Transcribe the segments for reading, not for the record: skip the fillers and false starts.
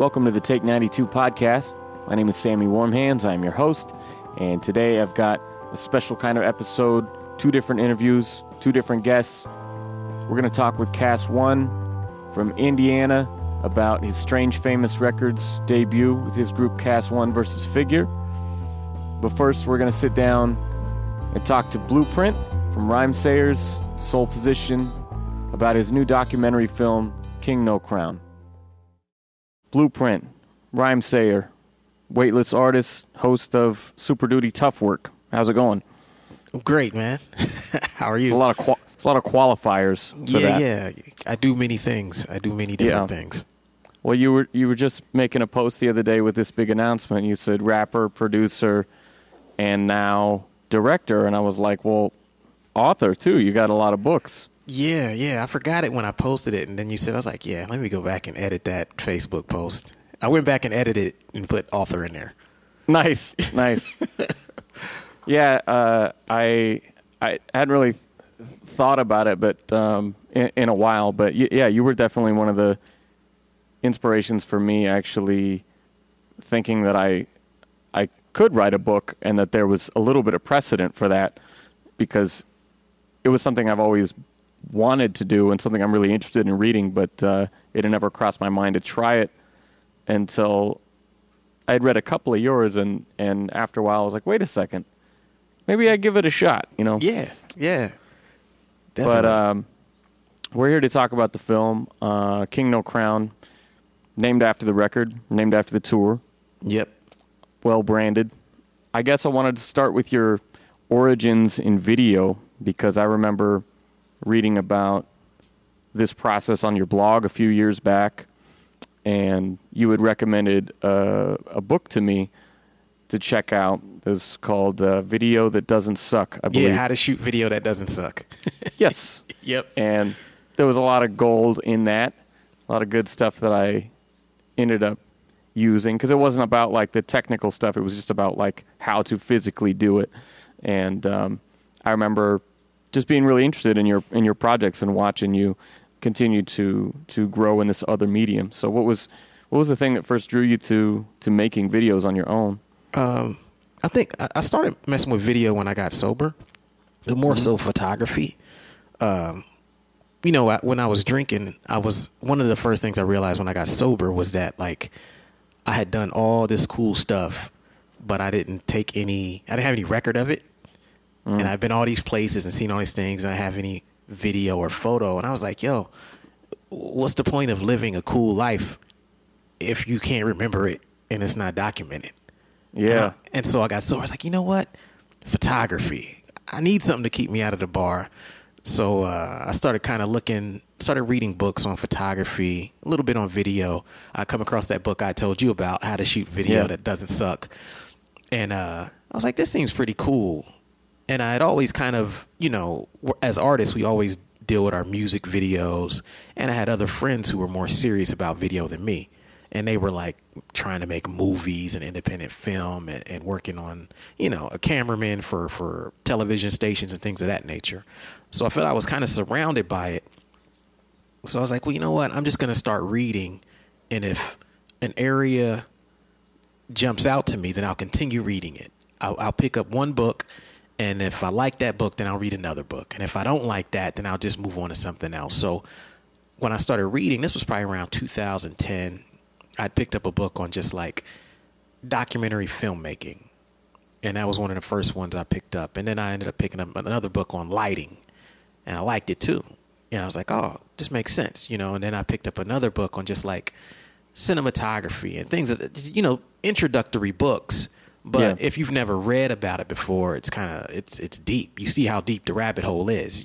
Welcome to the Take 92 podcast. My name is Sammy Warmhands. I'm your host, and today I've got a special kind of episode, two different interviews, two different guests. We're going to talk with Cas One from Indiana about his Strange Famous Records debut with his group Cas One versus Figure. But first, we're going to sit down and talk to Blueprint from Rhymesayers, Soul Position, about his new documentary film, King No Crown. Blueprint, Rhymesayer, weightless artist, host of Super Duty Tough Work. How's it going? Great, man. How are you? It's a lot of qualifiers for that. Yeah. I do many things. I do many different things. Well, you were just making a post the other day with this big announcement. You said rapper, producer, and now director. And I was like, well, author, too. You got a lot of books. Yeah. I forgot it when I posted it. And then you said, I was like, yeah, let me go back and edit that Facebook post. I went back and edited it and put author in there. Nice. Yeah, I hadn't really thought about it but in a while. But yeah, you were definitely one of the inspirations for me actually thinking that I could write a book and that there was a little bit of precedent for that because it was something I've always wanted to do and something I'm really interested in reading, but it had never crossed my mind to try it until I had read a couple of yours, and after a while I was like, wait a second, maybe I give it a shot, you know? Yeah, definitely. But we're here to talk about the film, King No Crown, named after the record, named after the tour. Yep. Well branded. I guess I wanted to start with your origins in video because I remember reading about this process on your blog a few years back, and you had recommended a book to me to check out. It's called Video That Doesn't Suck, I believe. Yeah, How to Shoot Video That Doesn't Suck. Yes. Yep. And there was a lot of gold in that, a lot of good stuff that I ended up using, because it wasn't about like the technical stuff. It was just about like how to physically do it. And I remember just being really interested in your projects and watching you continue to grow in this other medium. So what was the thing that first drew you to making videos on your own? I think I started messing with video when I got sober, but more so photography. When I was drinking, one of the first things I realized when I got sober was that like I had done all this cool stuff, but I didn't have any record of it. And I've been all these places and seen all these things, and I have any video or photo. And I was like, yo, what's the point of living a cool life if you can't remember it and it's not documented? Yeah. And so I got sober. I was like, you know what? Photography. I need something to keep me out of the bar. So I started kind of started reading books on photography, a little bit on video. I come across that book I told you about, How to Shoot Video That Doesn't Suck. And I was like, this seems pretty cool. And I had always kind of, as artists, we always deal with our music videos. And I had other friends who were more serious about video than me. And they were like trying to make movies and independent film and working on, a cameraman for television stations and things of that nature. So I felt I was kind of surrounded by it. So I was like, well, you know what? I'm just going to start reading. And if an area jumps out to me, then I'll continue reading it. I'll pick up one book. And if I like that book, then I'll read another book. And if I don't like that, then I'll just move on to something else. So when I started reading, this was probably around 2010, I picked up a book on just like documentary filmmaking. And that was one of the first ones I picked up. And then I ended up picking up another book on lighting. And I liked it too. And I was like, oh, this makes sense, And then I picked up another book on just like cinematography and things, introductory books. But if you've never read about it before, it's kind of it's deep. You see how deep the rabbit hole is,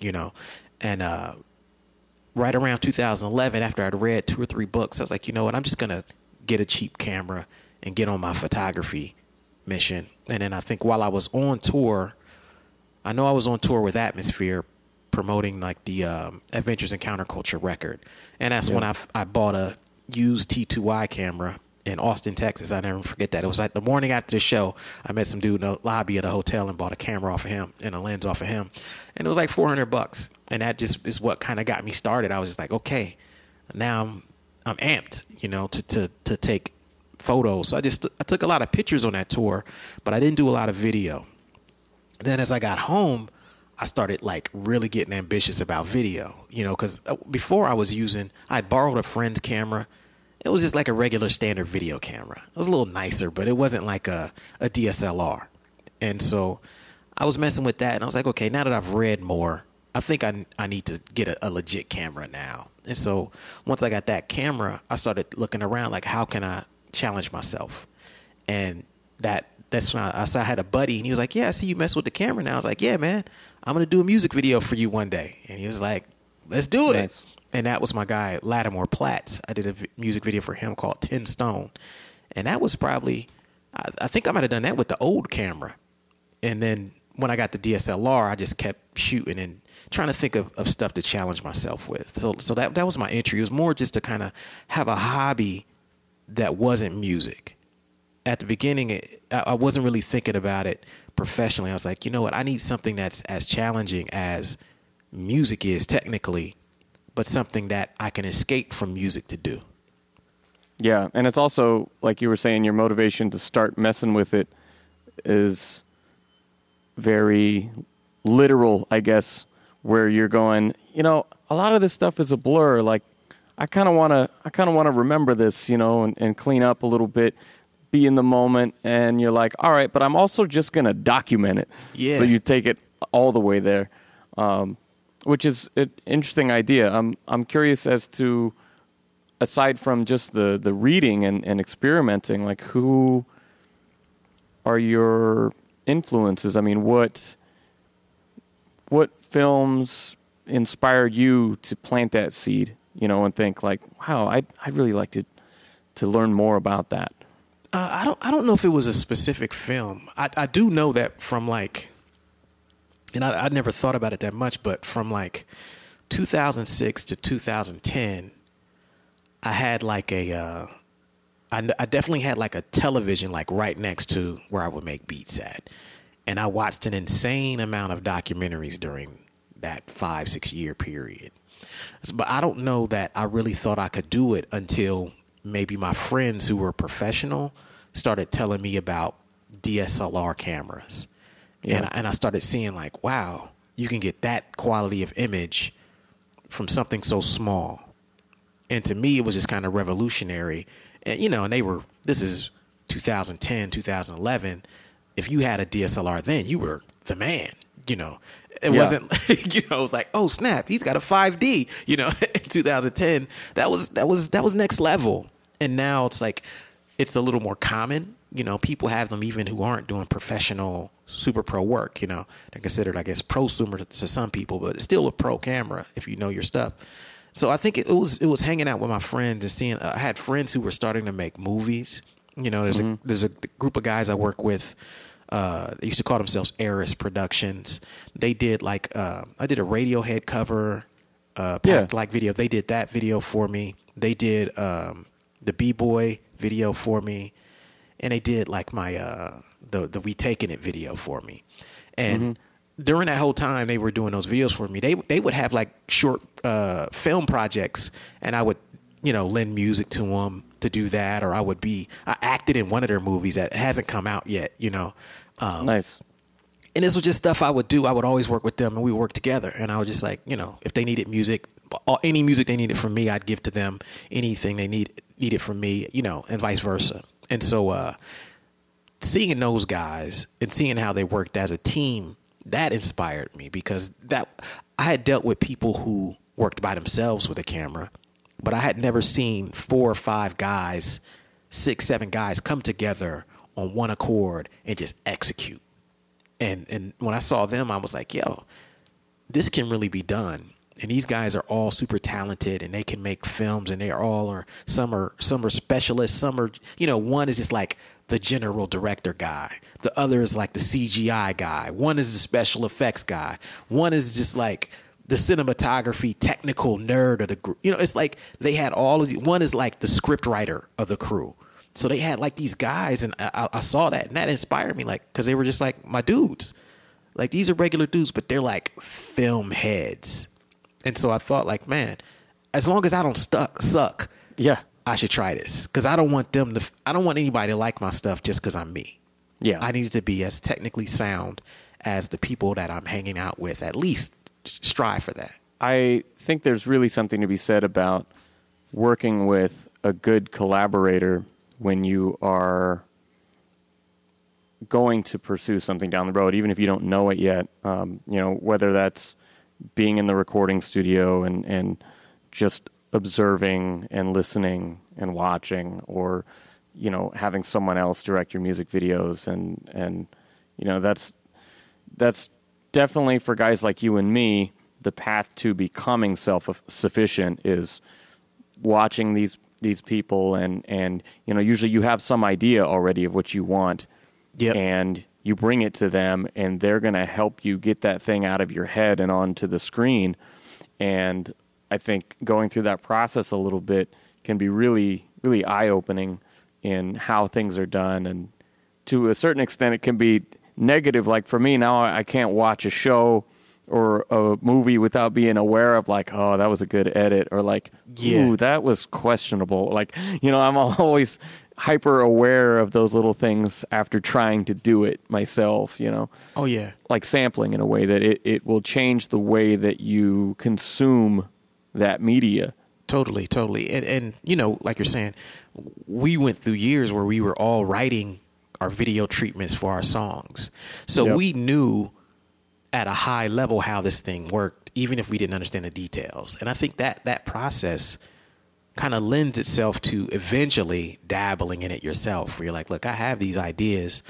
And right around 2011, after I'd read two or three books, I was like, you know what? I'm just going to get a cheap camera and get on my photography mission. And then I think while I was on tour, I know I was on tour with Atmosphere promoting like the Adventures in Counterculture record. And that's when I bought a used T2i camera in Austin, Texas. I never forget that. It was like the morning after the show, I met some dude in the lobby of the hotel and bought a camera off of him and a lens off of him. And it was like $400. And that just is what kind of got me started. I was just like, okay, now I'm amped, you know, to take photos. So I took a lot of pictures on that tour, but I didn't do a lot of video. Then as I got home, I started like really getting ambitious about video, you know, because before I borrowed a friend's camera. It was just like a regular standard video camera. It was a little nicer, but it wasn't like a DSLR. And so I was messing with that, and I was like, okay, now that I've read more, I think I need to get a legit camera now. And so once I got that camera, I started looking around like, how can I challenge myself? And that's when I had a buddy, and he was like, yeah, I see you mess with the camera now. I was like, yeah, man, I'm going to do a music video for you one day. And he was like, let's do it. Nice. And that was my guy, Lattimore Platts. I did a music video for him called 10 Stone. And that was probably, I think I might have done that with the old camera. And then when I got the DSLR, I just kept shooting and trying to think of stuff to challenge myself with. So that was my entry. It was more just to kind of have a hobby that wasn't music. At the beginning, I wasn't really thinking about it professionally. I was like, you know what? I need something that's as challenging as music is technically, but something that I can escape from music to do. Yeah, and it's also, like you were saying, your motivation to start messing with it is very literal, I guess, where you're going, you know, a lot of this stuff is a blur. Like, I kind of want to remember this, you know, and clean up a little bit, be in the moment, and you're like, all right, but I'm also just going to document it. Yeah. So you take it all the way there. Which is an interesting idea. I'm curious as to, aside from just the reading and experimenting, like, who are your influences? I mean, what films inspired you to plant that seed, you know, and think like, wow, I'd really like to learn more about that. I don't know if it was a specific film. I do know that from like. And I never thought about it that much, but from like 2006 to 2010, I had like I definitely had like a television like right next to where I would make beats at. And I watched an insane amount of documentaries during that 5-6 year period. But I don't know that I really thought I could do it until maybe my friends who were professional started telling me about DSLR cameras. Yeah. And I started seeing like, wow, you can get that quality of image from something so small. And to me, it was just kind of revolutionary. And, you know, and this is 2010, 2011. If you had a DSLR then, you were the man, you know. It wasn't, you know, it was like, oh, snap, he's got a 5D, you know, in 2010. That was next level. And now it's like, it's a little more common. You know, people have them even who aren't doing professional super pro work, you know. They're considered, I guess, prosumer to some people, but it's still a pro camera if you know your stuff. So I think it was hanging out with my friends and seeing, I had friends who were starting to make movies. You know, there's a group of guys I work with. They used to call themselves Aris Productions. They did like, I did a Radiohead cover, Packed-like video. They did that video for me. They did the B-Boy video for me. And they did like my the We Taking It video for me. And during that whole time they were doing those videos for me, they would have like short film projects, and I would, you know, lend music to them to do that, or I acted in one of their movies that hasn't come out yet, you know. Nice. And this was just stuff I would do. I would always work with them, and we worked together. And I was just like, you know, if they needed music, any music they needed from me, I'd give to them. Anything they needed from me, you know, and vice versa. And so seeing those guys and seeing how they worked as a team, that inspired me, because that I had dealt with people who worked by themselves with a camera, but I had never seen 4 or 5 guys, 6-7 guys come together on one accord and just execute. And when I saw them, I was like, yo, this can really be done. And these guys are all super talented, and they can make films, and some are specialists. Some are, you know, one is just like the general director guy. The other is like the CGI guy. One is the special effects guy. One is just like the cinematography technical nerd of the group. You know, it's like they had all of one is like the script writer of the crew. So they had like these guys, and I saw that, and that inspired me, like, because they were just like my dudes. Like, these are regular dudes, but they're like film heads. And so I thought, like, man, as long as I don't suck, yeah, I should try this, because I don't want them to, I don't want anybody to like my stuff just because I'm me. Yeah, I need to be as technically sound as the people that I'm hanging out with. At least strive for that. I think there's really something to be said about working with a good collaborator when you are going to pursue something down the road, even if you don't know it yet. You know, whether that's being in the recording studio and just observing and listening and watching, or, you know, having someone else direct your music videos. And you know, that's definitely, for guys like you and me, the path to becoming self-sufficient is watching these people and, you know, usually you have some idea already of what you want. Yep. And you bring it to them, and they're going to help you get that thing out of your head and onto the screen. And I think going through that process a little bit can be really, really eye-opening in how things are done. And to a certain extent, it can be negative. Like for me, now I can't watch a show or a movie without being aware of, like, oh, that was a good edit, or like, ooh, that was questionable. Like, you know, I'm always hyper aware of those little things after trying to do it myself, you know? Oh, yeah. Like sampling, in a way that it will change the way that you consume that media. Totally, totally. And you know, like you're saying, we went through years where we were all writing our video treatments for our songs. So we knew at a high level how this thing worked, even if we didn't understand the details. And I think that process kind of lends itself to eventually dabbling in it yourself, where you're like, look, I have these ideas.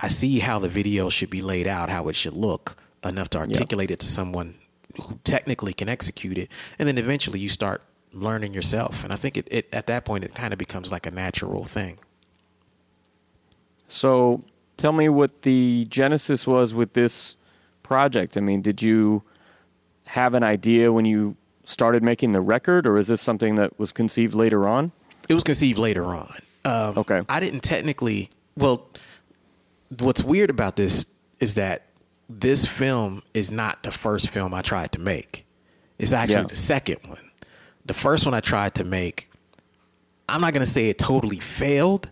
I see how the video should be laid out, how it should look, enough to articulate it to someone who technically can execute it. And then eventually you start learning yourself. And I think it at that point, it kind of becomes like a natural thing. So tell me what the genesis was with this project. I mean, did you have an idea when you started making the record, or is this something that was conceived later on? It was conceived later on. Okay. I didn't technically... Well, what's weird about this is that this film is not the first film I tried to make. It's actually the second one. The first one I tried to make, I'm not going to say it totally failed,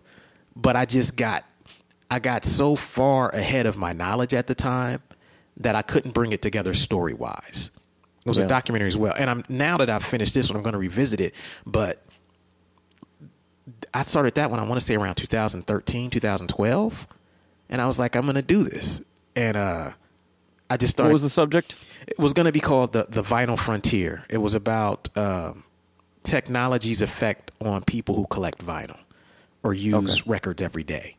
but I got so far ahead of my knowledge at the time that I couldn't bring it together story-wise. It was a documentary as well. And now that I've finished this one, I'm going to revisit it. But I started that one, I want to say around 2013, 2012. And I was like, I'm going to do this. And I just started. What was the subject? It was going to be called The Vinyl Frontier. It was about technology's effect on people who collect vinyl or use records every day.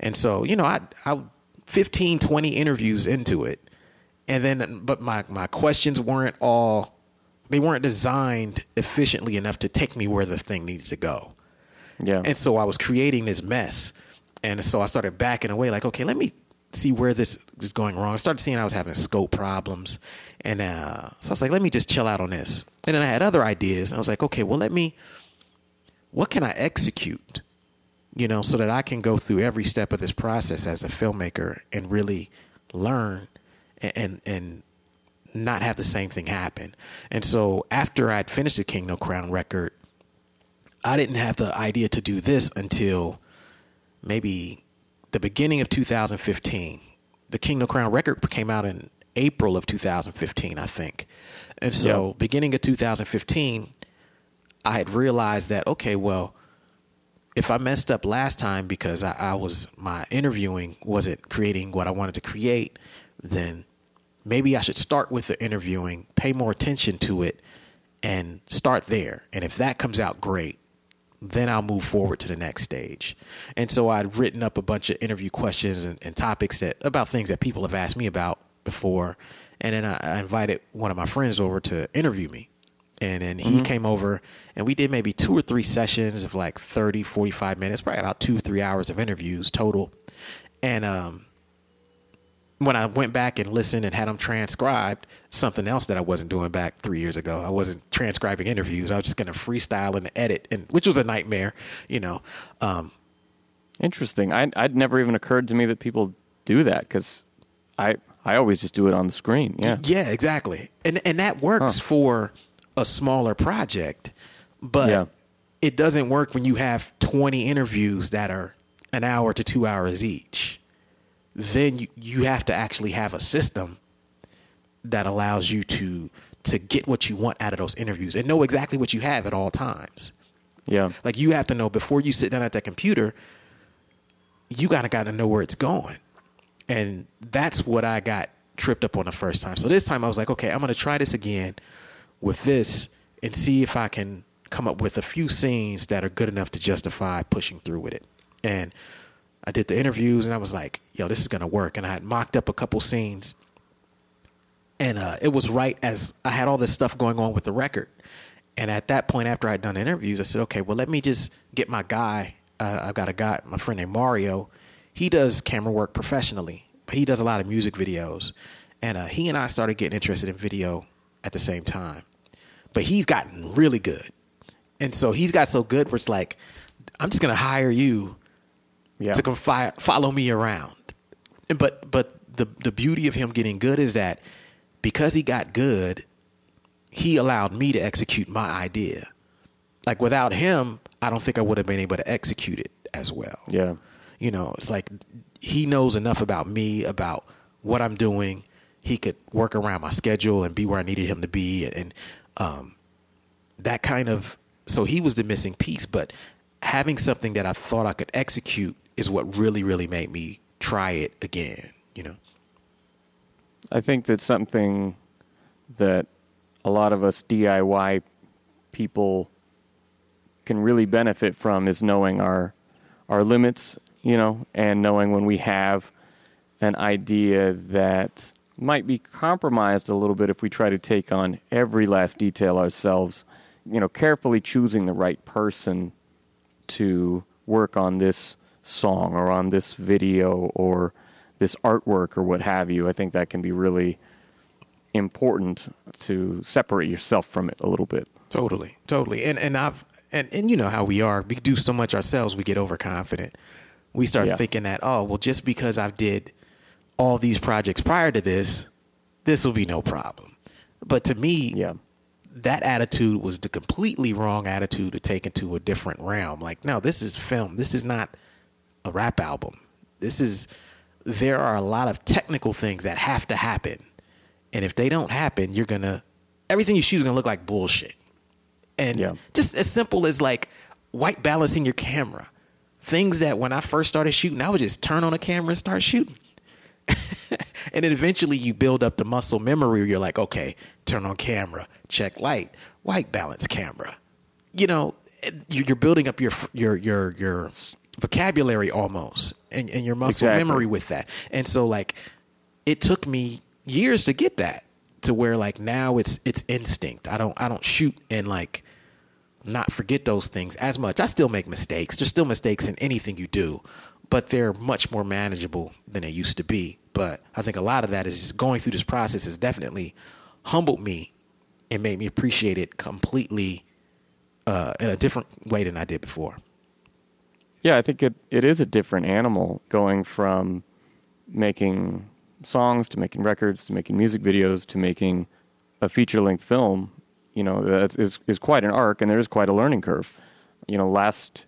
And so, you know, I 15, 20 interviews into it. And then, but my questions weren't designed efficiently enough to take me where the thing needed to go. Yeah. And so I was creating this mess. And so I started backing away, like, okay, let me see where this is going wrong. I started seeing I was having scope problems. And so I was like, let me just chill out on this. And then I had other ideas. And I was like, okay, well, what can I execute, you know, so that I can go through every step of this process as a filmmaker and really learn and not have the same thing happen. And so after I'd finished the King No Crown record, I didn't have the idea to do this until maybe the beginning of 2015. The King No Crown record came out in April of 2015, I think. And so beginning of 2015, I had realized that, okay, well, if I messed up last time because my interviewing wasn't creating what I wanted to create, then maybe I should start with the interviewing, pay more attention to it, and start there. And if that comes out great, then I'll move forward to the next stage. And so I'd written up a bunch of interview questions and topics about things that people have asked me about before. And then I invited one of my friends over to interview me. And then he came over, and we did maybe 2 or 3 sessions of like 30, 45 minutes, probably about 2-3 hours of interviews total. And when I went back and listened and had them transcribed, something else that I wasn't doing back 3 years ago, I wasn't transcribing interviews. I was just going to freestyle and edit, which was a nightmare, you know. Interesting. I'd never even occurred to me that people do that, because I always just do it on the screen. Yeah. Yeah, exactly. And that works for a smaller project, but it doesn't work when you have 20 interviews that are an hour to 2 hours each. Then you have to actually have a system that allows you to get what you want out of those interviews and know exactly what you have at all times. Yeah. Like, you have to know before you sit down at that computer, you gotta know where it's going. And that's what I got tripped up on the first time. So this time I was like, okay, I'm gonna try this again with this and see if I can come up with a few scenes that are good enough to justify pushing through with it. And I did the interviews and I was like, yo, this is gonna work. And I had mocked up a couple scenes. And it was right as I had all this stuff going on with the record. And at that point, after I'd done interviews, I said, okay, well, let me just get my guy. I've got a guy, my friend named Mario. He does camera work professionally, but he does a lot of music videos. And he and I started getting interested in video at the same time. But he's gotten really good. And so he's got so good where it's like, I'm just going to hire you to come follow me around. And, but the beauty of him getting good is that because he got good, he allowed me to execute my idea. Like, without him, I don't think I would have been able to execute it as well. Yeah. You know, it's like he knows enough about me, about what I'm doing. He could work around my schedule and be where I needed him to be. And that kind of, so he was the missing piece. But having something that I thought I could execute is what really, really made me try it again, you know? I think that's something that a lot of us DIY people can really benefit from, is knowing our limits, you know, and knowing when we have an idea that might be compromised a little bit if we try to take on every last detail ourselves, you know, carefully choosing the right person to work on this song or on this video or this artwork or what have you. I think that can be really important to separate yourself from it a little bit. Totally. And you know how we are. We do so much ourselves, we get overconfident. We start thinking that, oh, well, just because I did all these projects prior to this, this will be no problem. But to me, that attitude was the completely wrong attitude to take into a different realm. Like, no, this is film. This is not a rap album. There are a lot of technical things that have to happen. And if they don't happen, everything you shoot is going to look like bullshit. And just as simple as like white balancing your camera. Things that when I first started shooting, I would just turn on a camera and start shooting. And then eventually you build up the muscle memory where you're like, okay, turn on camera, check light, white balance camera. You know, you're building up your vocabulary almost and your muscle memory with that. And so like it took me years to get that to where like now it's instinct. I don't shoot and like not forget those things as much. I still make mistakes. There's still mistakes in anything you do, but they're much more manageable than they used to be. But I think a lot of that is just going through this process has definitely humbled me and made me appreciate it completely in a different way than I did before. Yeah, I think it is a different animal going from making songs to making records to making music videos to making a feature-length film. You know, that is quite an arc, and there is quite a learning curve. You know, last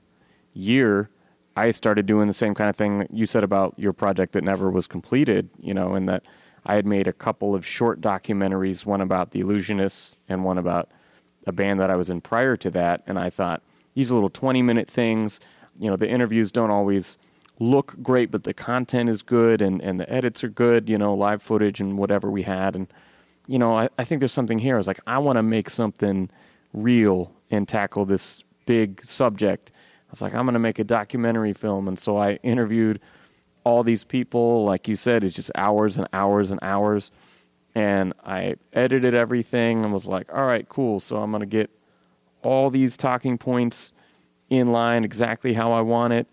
year I started doing the same kind of thing that you said about your project that never was completed, you know, and that I had made a couple of short documentaries, one about The Illusionists and one about a band that I was in prior to that. And I thought, these little 20-minute things, you know, the interviews don't always look great, but the content is good and the edits are good, you know, live footage and whatever we had. And, you know, I think there's something here. I was like, I want to make something real and tackle this big subject. I was like, I'm going to make a documentary film. And so I interviewed all these people. Like you said, it's just hours and hours and hours. And I edited everything and was like, all right, cool. So I'm going to get all these talking points in line exactly how I want it.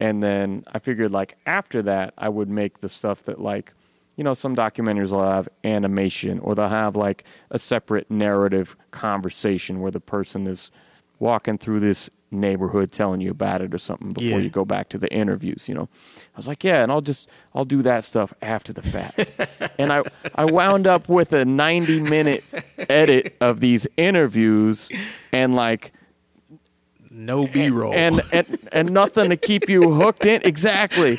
And then I figured, like, after that, I would make the stuff that, like, you know, some documentaries will have animation or they'll have, like, a separate narrative conversation where the person is walking through this neighborhood telling you about it or something before you go back to the interviews, you know. I was like, yeah, and I'll do that stuff after the fact. And I wound up with a 90-minute edit of these interviews and, like, no B-roll and nothing to keep you hooked in. Exactly.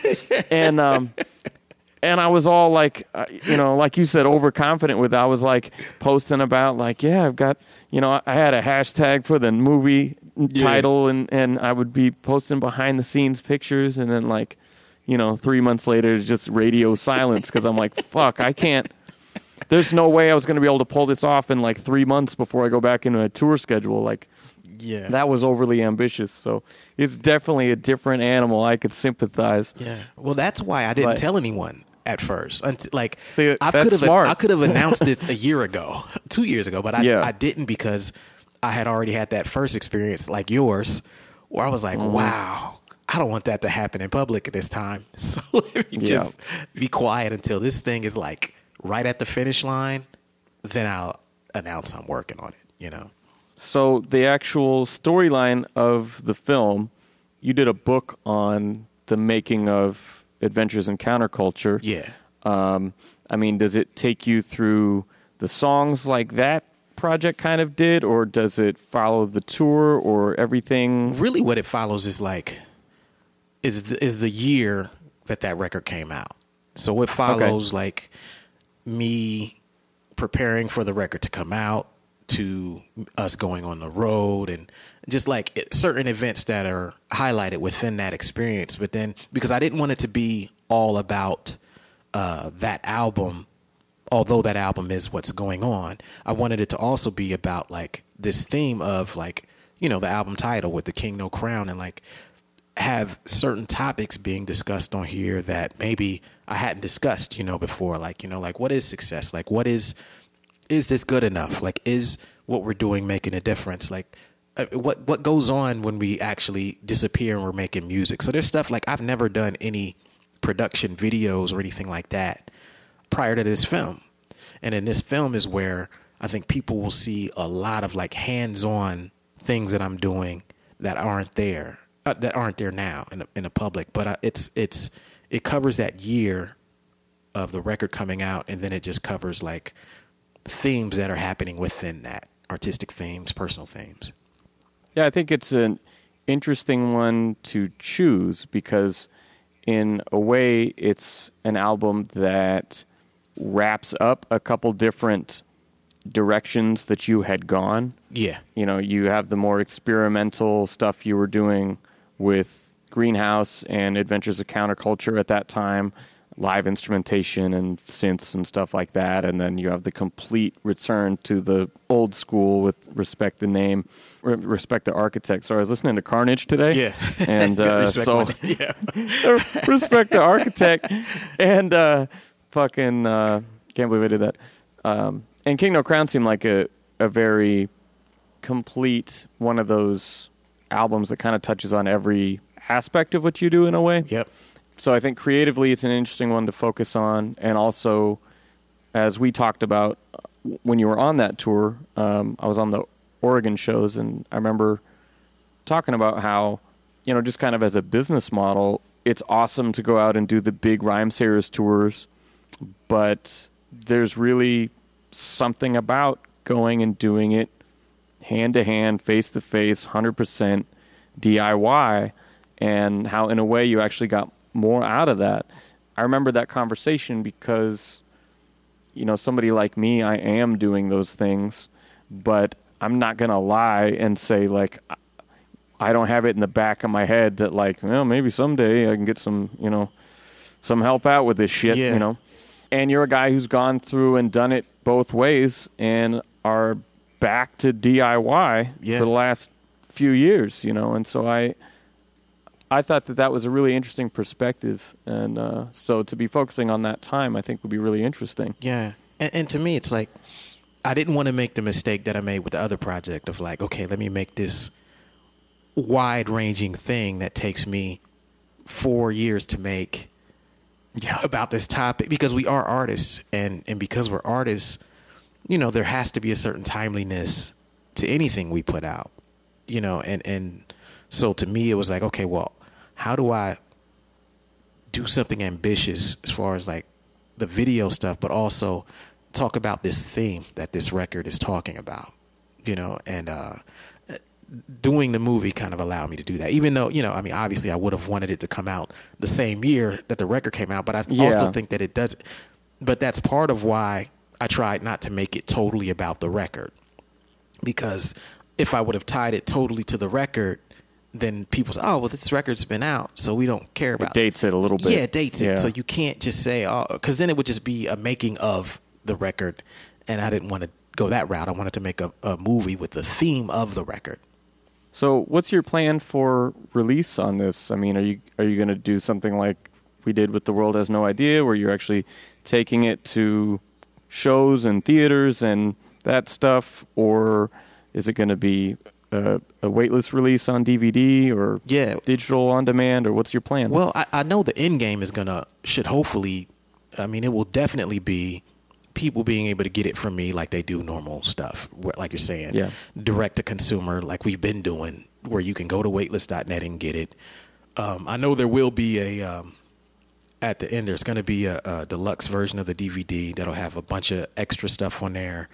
And I was all like, you know, like you said, overconfident with it. I was like posting about like, yeah, I've got, you know, I had a hashtag for the movie title and I would be posting behind the scenes pictures. And then like, you know, 3 months later, it's just radio silence. Cause I'm like, fuck, I can't, there's no way I was going to be able to pull this off in like 3 months before I go back into a tour schedule. Like, yeah, that was overly ambitious. So it's definitely a different animal. I could sympathize. Yeah. Well, that's why I didn't tell anyone. At first, like see, I could have announced this a year ago, 2 years ago, but I didn't because I had already had that first experience like yours, where I was like, wow, I don't want that to happen in public at this time. So let me just be quiet until this thing is like right at the finish line. Then I'll announce I'm working on it, you know? So the actual storyline of the film, you did a book on the making of Adventures in Counterculture. Yeah. I mean, does it take you through the songs like that project kind of did, or does it follow the tour or everything? Really what it follows is like, is the year that record came out. So it follows like me preparing for the record to come out to us going on the road and just like certain events that are highlighted within that experience. But then because I didn't want it to be all about that album, although that album is what's going on, I wanted it to also be about like this theme of like, you know, the album title with the King No Crown and like have certain topics being discussed on here that maybe I hadn't discussed, you know, before. Like, you know, like what is success? Like what is this good enough? Like is what we're doing making a difference? Like, what goes on when we actually disappear and we're making music? So there's stuff like I've never done any production videos or anything like that prior to this film. And in this film is where I think people will see a lot of like hands-on things that I'm doing that aren't there now in the public. But it covers that year of the record coming out, and then it just covers like themes that are happening within that, artistic themes, personal themes. Yeah, I think it's an interesting one to choose because in a way it's an album that wraps up a couple different directions that you had gone. Yeah. You know, you have the more experimental stuff you were doing with Greenhouse and Adventures of Counterculture at that time, live instrumentation and synths and stuff like that. And then you have the complete return to the old school with Respect the Architect. So I was listening to Carnage today. Yeah. And Respect the Architect and can't believe I did that. And King No Crown seemed like a very complete one of those albums that kind of touches on every aspect of what you do in a way. Yep. So I think creatively it's an interesting one to focus on. And also, as we talked about when you were on that tour, I was on the Oregon shows, and I remember talking about how, you know, just kind of as a business model, it's awesome to go out and do the big Rhymesayers tours, but there's really something about going and doing it hand-to-hand, face-to-face, 100% DIY, and how in a way you actually got more out of that. I remember that conversation because, you know, somebody like me, I am doing those things, but I'm not going to lie and say, like, I don't have it in the back of my head that, like, well, maybe someday I can get some, you know, some help out with this shit, you know. And you're a guy who's gone through and done it both ways and are back to DIY for the last few years, you know. And so I thought that was a really interesting perspective. And so to be focusing on that time, I think would be really interesting. Yeah. And to me, it's like, I didn't want to make the mistake that I made with the other project of like, okay, let me make this wide ranging thing that takes me 4 years to make about this topic, because we are artists and because we're artists, you know, there has to be a certain timeliness to anything we put out, you know, and so to me, it was like, okay, well, how do I do something ambitious as far as like the video stuff, but also talk about this theme that this record is talking about, you know? And doing the movie kind of allowed me to do that, even though, you know, I mean, obviously I would have wanted it to come out the same year that the record came out, but I also think that it doesn't. But that's part of why I tried not to make it totally about the record, because if I would have tied it totally to the record, then people say, oh, well, this record's been out, so we don't care about it. Dates it a little bit. Yeah, it dates it. So you can't just say, oh, because then it would just be a making of the record, and I didn't want to go that route. I wanted to make a movie with the theme of the record. So what's your plan for release on this? I mean, are you going to do something like we did with The World Has No Eyedea, where you're actually taking it to shows and theaters and that stuff, or is it going to be a weightless release on DVD or digital on demand, or what's your plan? Well, I know the end game is going to, should hopefully, I mean, it will definitely be people being able to get it from me like they do normal stuff, like you're saying, direct to consumer, like we've been doing, where you can go to weightless.net and get it. I know there will be a, at the end, there's going to be a deluxe version of the DVD that'll have a bunch of extra stuff on there.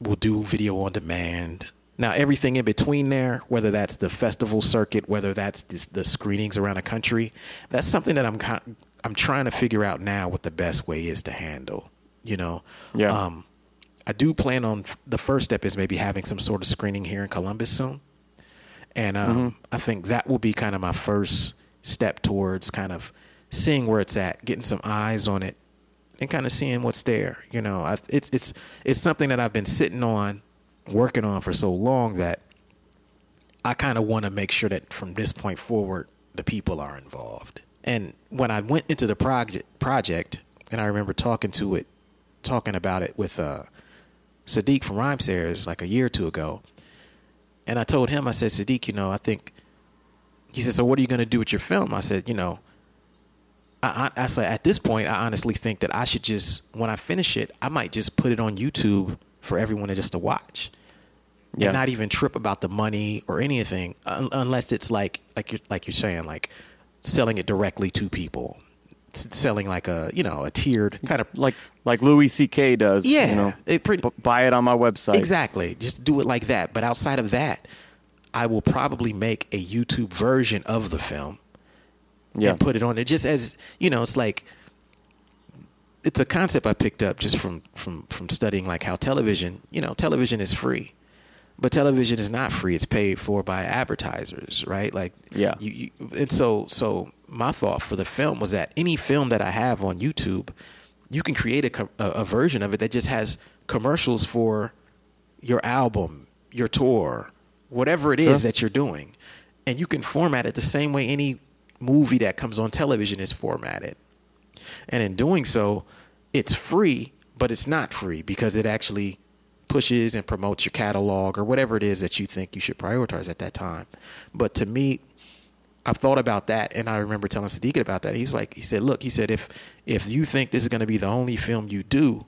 We'll do video on demand. Now, everything in between there, whether that's the festival circuit, whether that's the screenings around the country, that's something that I'm trying to figure out now what the best way is to handle. You know, I do plan on, the first step is maybe having some sort of screening here in Columbus soon. And I think that will be kind of my first step towards kind of seeing where it's at, getting some eyes on it and kind of seeing what's there. You know, it's something that I've been sitting on, working on for so long that I kind of want to make sure that from this point forward, the people are involved. And when I went into the project, and I remember talking about it with Sadiq from Rhymesayers like a year or two ago. And I told him, I said, Sadiq, you know, I think, he said, so what are you going to do with your film? I said, you know, I said, at this point, I honestly think that I should just, when I finish it, I might just put it on YouTube for everyone to watch and not even trip about the money or anything, unless it's like you're saying, like selling it directly to people. Selling like a, you know, a tiered kind of like Louis C.K. does. Yeah, you know, buy it on my website. Exactly, just do it like that. But outside of that, I will probably make a YouTube version of the film and put it on there. Just as you know, it's like it's a concept I picked up just from studying like how television. You know, television is free, but television is not free. It's paid for by advertisers, right? Like and so. My thought for the film was that any film that I have on YouTube, you can create a version of it that just has commercials for your album, your tour, whatever it is that you're doing. And you can format it the same way any movie that comes on television is formatted. And in doing so, it's free, but it's not free because it actually pushes and promotes your catalog or whatever it is that you think you should prioritize at that time. But to me, I've thought about that, and I remember telling Sadiq about that. He said, if you think this is going to be the only film you do,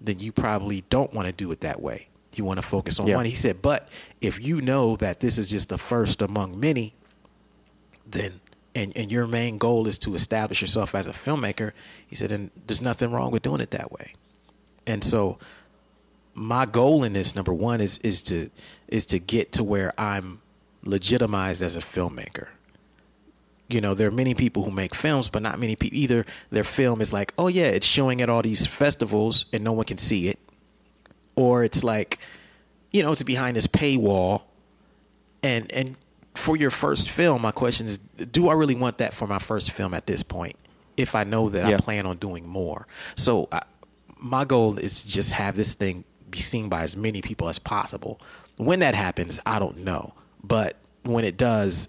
then you probably don't want to do it that way. You want to focus on one. He said, but if you know that this is just the first among many, then and your main goal is to establish yourself as a filmmaker, he said, and there's nothing wrong with doing it that way. And so my goal in this, number one, is to get to where I'm legitimized as a filmmaker. You know, there are many people who make films, but not many people. Either their film is like, oh, yeah, it's showing at all these festivals and no one can see it. Or it's like, you know, it's behind this paywall. And for your first film, my question is, do I really want that for my first film at this point? If I know that I plan on doing more. So my goal is to just have this thing be seen by as many people as possible. When that happens, I don't know. But when it does,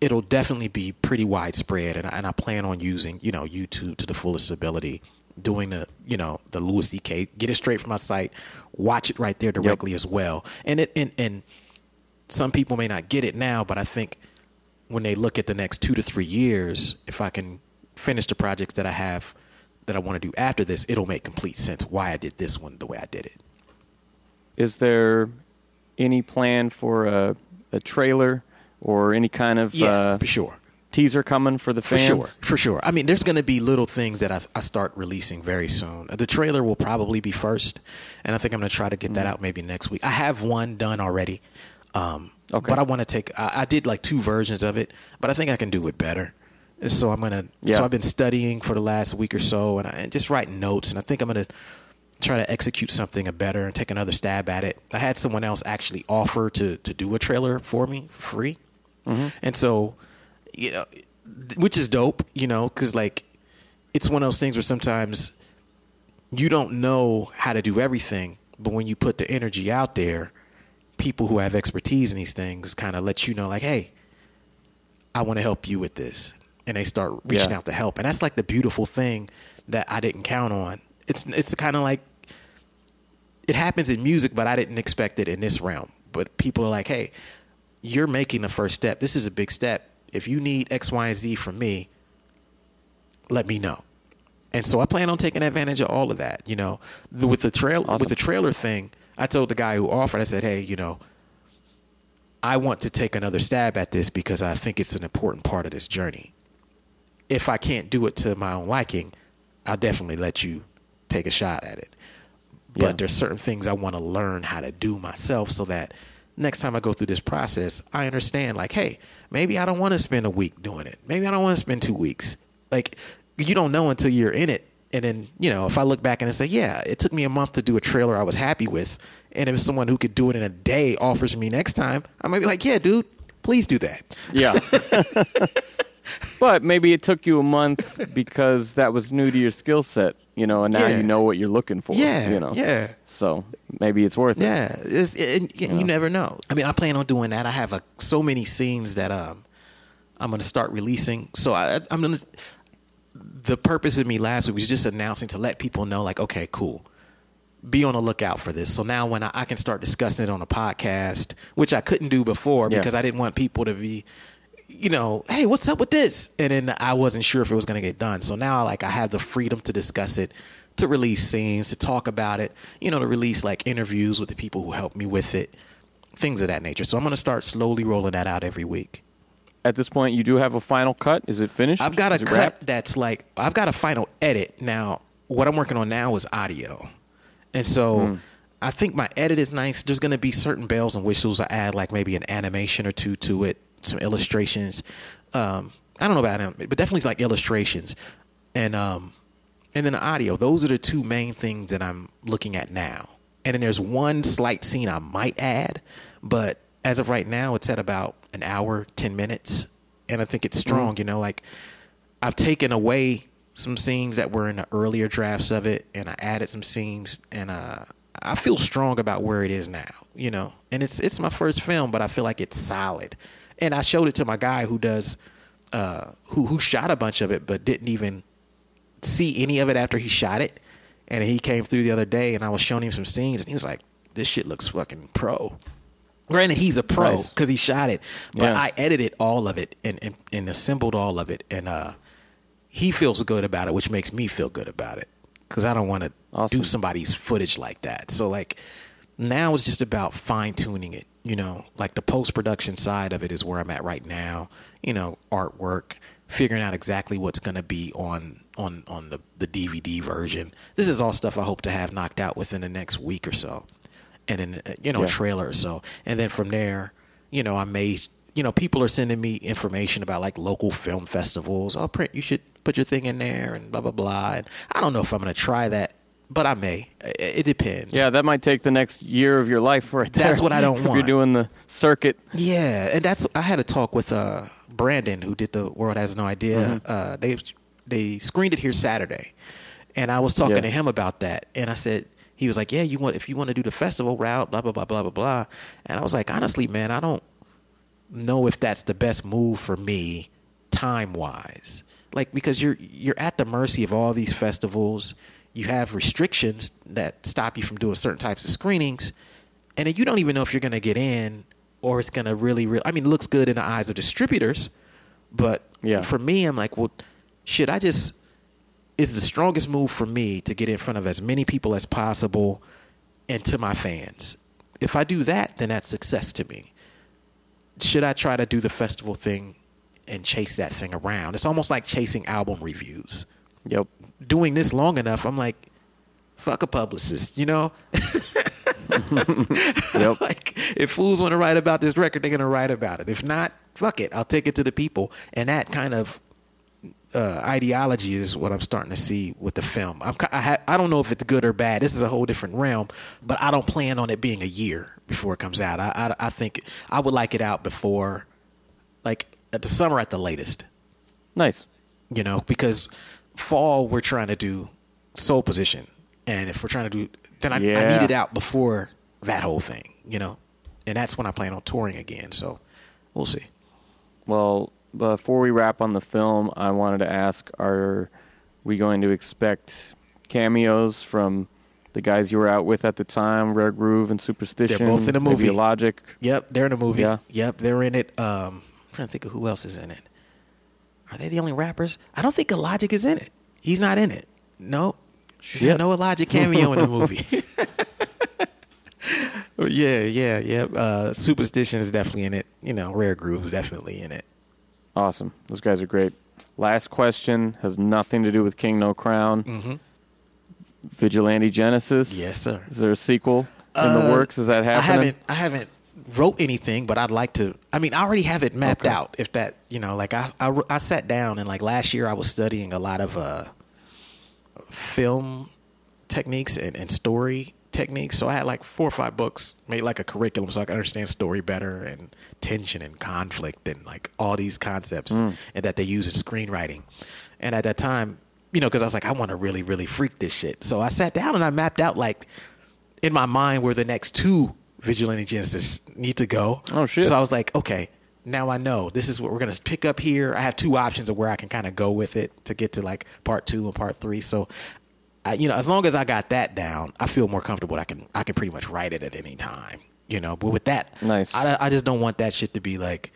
it'll definitely be pretty widespread, and I plan on using, you know, YouTube to the fullest ability, doing the, you know, the Louis C.K., get it straight from my site, watch it right there directly as well. And and some people may not get it now, but I think when they look at the next 2 to 3 years, if I can finish the projects that I have that I want to do after this, it'll make complete sense why I did this one the way I did it. Is there any plan for a trailer? Or any kind of teaser coming for the fans? For sure. I mean, there's going to be little things that I start releasing very soon. The trailer will probably be first, and I think I'm going to try to get that out maybe next week. I have one done already, Okay. But I want to take, I did like two versions of it, but I think I can do it better. So I'm going to, so I've been studying for the last week or so and just writing notes. And I think I'm going to try to execute something better and take another stab at it. I had someone else actually offer to do a trailer for me for free. Mm-hmm. And so, you know, which is dope, you know, because like it's one of those things where sometimes you don't know how to do everything. But when you put the energy out there, people who have expertise in these things kind of let you know, like, hey, I want to help you with this. And they start reaching out to help. And that's like the beautiful thing that I didn't count on. It's kind of like it happens in music, but I didn't expect it in this realm. But people are like, hey, you're making the first step. This is a big step. If you need X, Y, and Z from me, let me know. And so I plan on taking advantage of all of that, you know. With the with the trailer thing, I told the guy who offered, I said, hey, you know, I want to take another stab at this because I think it's an important part of this journey. If I can't do it to my own liking, I'll definitely let you take a shot at it. But there's certain things I want to learn how to do myself so that next time I go through this process, I understand, like, hey, maybe I don't want to spend a week doing it. Maybe I don't want to spend 2 weeks. Like, you don't know until you're in it. And then, you know, if I look back and I say, yeah, it took me a month to do a trailer I was happy with. And if someone who could do it in a day offers me next time, I might be like, yeah, dude, please do that. Yeah. But maybe it took you a month because that was new to your skill set, you know, and now you know what you're looking for. Yeah. You know? Yeah. So maybe it's worth it. Yeah. You never know. I mean, I plan on doing that. I have so many scenes that I'm going to start releasing. So I'm going to... The purpose of me last week was just announcing to let people know, like, okay, cool. Be on the lookout for this. So now when I can start discussing it on a podcast, which I couldn't do before because I didn't want people to be, you know, hey, what's up with this? And then I wasn't sure if it was going to get done. So now, like, I have the freedom to discuss it, to release scenes, to talk about it, you know, to release, like, interviews with the people who helped me with it, things of that nature. So I'm going to start slowly rolling that out every week. At this point, you do have a final cut. Is it finished? I've got a cut that's like, I've got a final edit. Now, what I'm working on now is audio. And so I think my edit is nice. There's going to be certain bells and whistles. I add like maybe an animation or two to it, some illustrations. I don't know about them, but definitely like illustrations. And then the audio. Those are the two main things that I'm looking at now. And then there's one slight scene I might add, but as of right now, it's at about an hour, 10 minutes. And I think it's strong, you know, like I've taken away some scenes that were in the earlier drafts of it. And I added some scenes and I feel strong about where it is now, you know, and it's my first film, but I feel like it's solid. And I showed it to my guy who does, who shot a bunch of it, but didn't even see any of it after he shot it. And he came through the other day and I was showing him some scenes and he was like, this shit looks fucking pro. Granted, he's a pro because he shot it, but I edited all of it and assembled all of it. And he feels good about it, which makes me feel good about it because I don't want to do somebody's footage like that. So, like, now it's just about fine-tuning it, you know. Like, the post-production side of it is where I'm at right now, you know, artwork, figuring out exactly what's going to be on the DVD version. This is all stuff I hope to have knocked out within the next week or so. And then, you know, trailer or so. And then from there, you know, I may, you know, people are sending me information about like local film festivals. Oh, Print, you should put your thing in there and blah, blah, blah. And I don't know if I'm going to try that, but I may. It depends. Yeah, that might take the next year of your life right there. That's what I don't want. If you're doing the circuit. Yeah. And I had a talk with Brandon, who did The World Has No Eyedea. Mm-hmm. They screened it here Saturday. And I was talking to him about that. And I said, he was like, yeah, if you want to do the festival route, blah, blah, blah, blah, blah, blah. And I was like, honestly, man, I don't know if that's the best move for me time-wise. Like, because you're at the mercy of all these festivals. You have restrictions that stop you from doing certain types of screenings. And then you don't even know if you're going to get in or it's going to really, I mean, it looks good in the eyes of distributors. But for me, I'm like, well, shit, it's the strongest move for me to get in front of as many people as possible and to my fans. If I do that, then that's success to me. Should I try to do the festival thing and chase that thing around? It's almost like chasing album reviews. Yep. Doing this long enough, I'm like, fuck a publicist, you know? Yep. Like, if fools want to write about this record, they're going to write about it. If not, fuck it. I'll take it to the people. And that kind of ideology is what I'm starting to see with the film. I don't know if it's good or bad. This is a whole different realm, but I don't plan on it being a year before it comes out. I think I would like it out before, like, at the summer at the latest. Nice. You know, because fall we're trying to do Soul Position, and if we're trying to do, then I need it out before that whole thing, you know, and that's when I plan on touring again. So we'll see. Well, before we wrap on the film, I wanted to ask, are we going to expect cameos from the guys you were out with at the time, Rare Groove and Superstition? They're both in the movie. Maybe Logic. Yep, they're in the movie. Yeah. Yep, they're in it. I'm trying to think of who else is in it. Are they the only rappers? I don't think Logic is in it. He's not in it. No. Shit. No Logic cameo in the movie. Yeah. Superstition is definitely in it. You know, Rare Groove is definitely in it. Awesome. Those guys are great. Last question has nothing to do with King No Crown. Mm-hmm. Vigilante Genesis. Yes, sir. Is there a sequel in the works? Is that happening? I haven't wrote anything, but I'd like to. I mean, I already have it mapped out. If that, you know, like I sat down and like last year I was studying a lot of film techniques and story techniques. So I had like 4 or 5 books, made like a curriculum so I could understand story better and tension and conflict and like all these concepts and that they use in screenwriting. And at that time, you know, because I was like, I want to really, really freak this shit. So I sat down and I mapped out like in my mind where the next 2 Vigilante Genesis need to go. Oh, shit. So I was like, okay, now I know this is what we're going to pick up here. I have 2 options of where I can kind of go with it to get to like part 2 and part 3. So, you know, as long as I got that down, I feel more comfortable. I can pretty much write it at any time, you know, but with that, nice. I just don't want that shit to be like,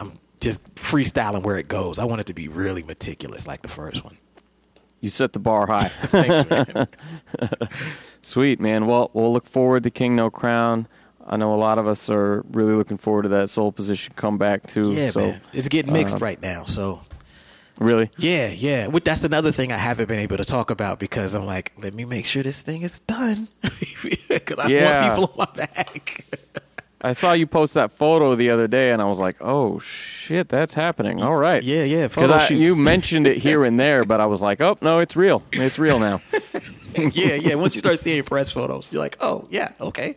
I'm just freestyling where it goes. I want it to be really meticulous like the first one. You set the bar high. Thanks, man. Sweet, man. Well, we'll look forward to King No Crown. I know a lot of us are really looking forward to that Soul Position comeback too. Yeah, so, man. It's getting mixed right now. So, really? Yeah. That's another thing I haven't been able to talk about because I'm like, let me make sure this thing is done because I want people on my back. I saw you post that photo the other day, and I was like, oh, shit, that's happening. All right. Yeah. Because you mentioned it here and there, but I was like, oh, no, it's real. It's real now. Yeah. Once you start seeing press photos, you're like, oh, yeah, okay.